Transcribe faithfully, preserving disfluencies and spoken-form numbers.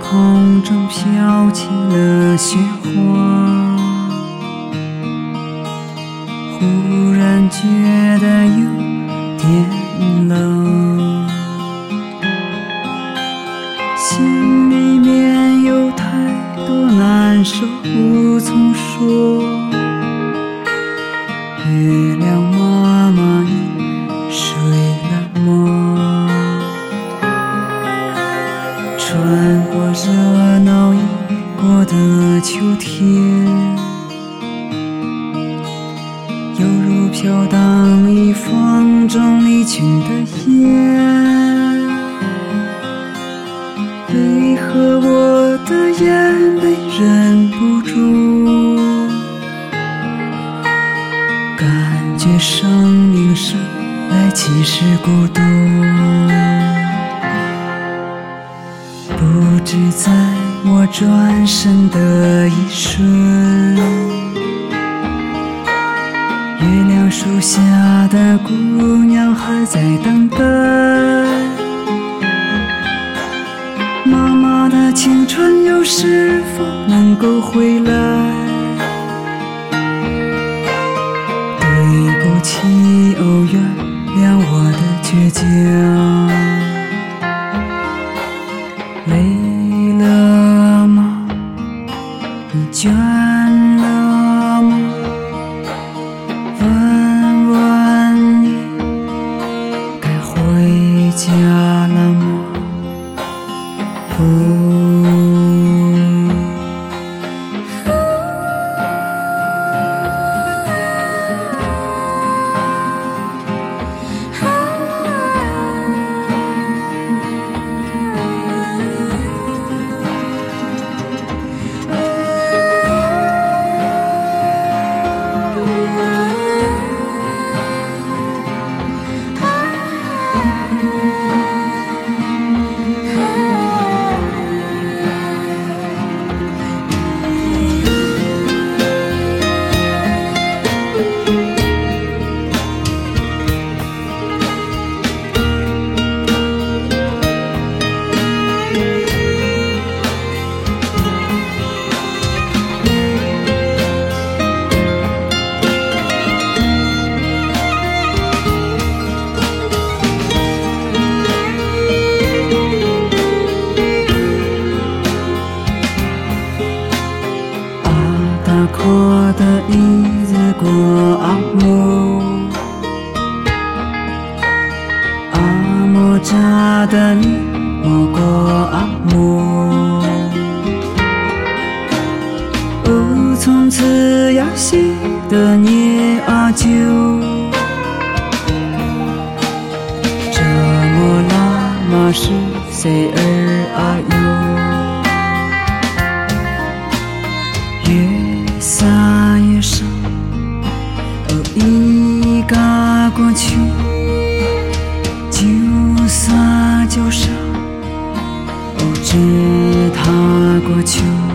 空中飘起了雪花，忽然觉得有点冷，心里面有太多难受无从说。月亮妈妈你睡了吗？穿过热闹已过的秋天，犹如飘荡一风中离群的烟，为何我的眼泪忍不住，感觉生命生来岂是孤独，不知在我转身的一瞬，月亮树下的姑娘还在等待，妈妈的青春又是否能够回来？对不起哦，原谅我的倔强，累了吗？你倦家了吗？不、我的日子过阿嬷，阿嬷家的日子过阿嬷，哦，从此要记得你阿舅，这么拉玛是谁儿阿哟？撒野上哦，一嘎过去就撒就上哦，只踏过去。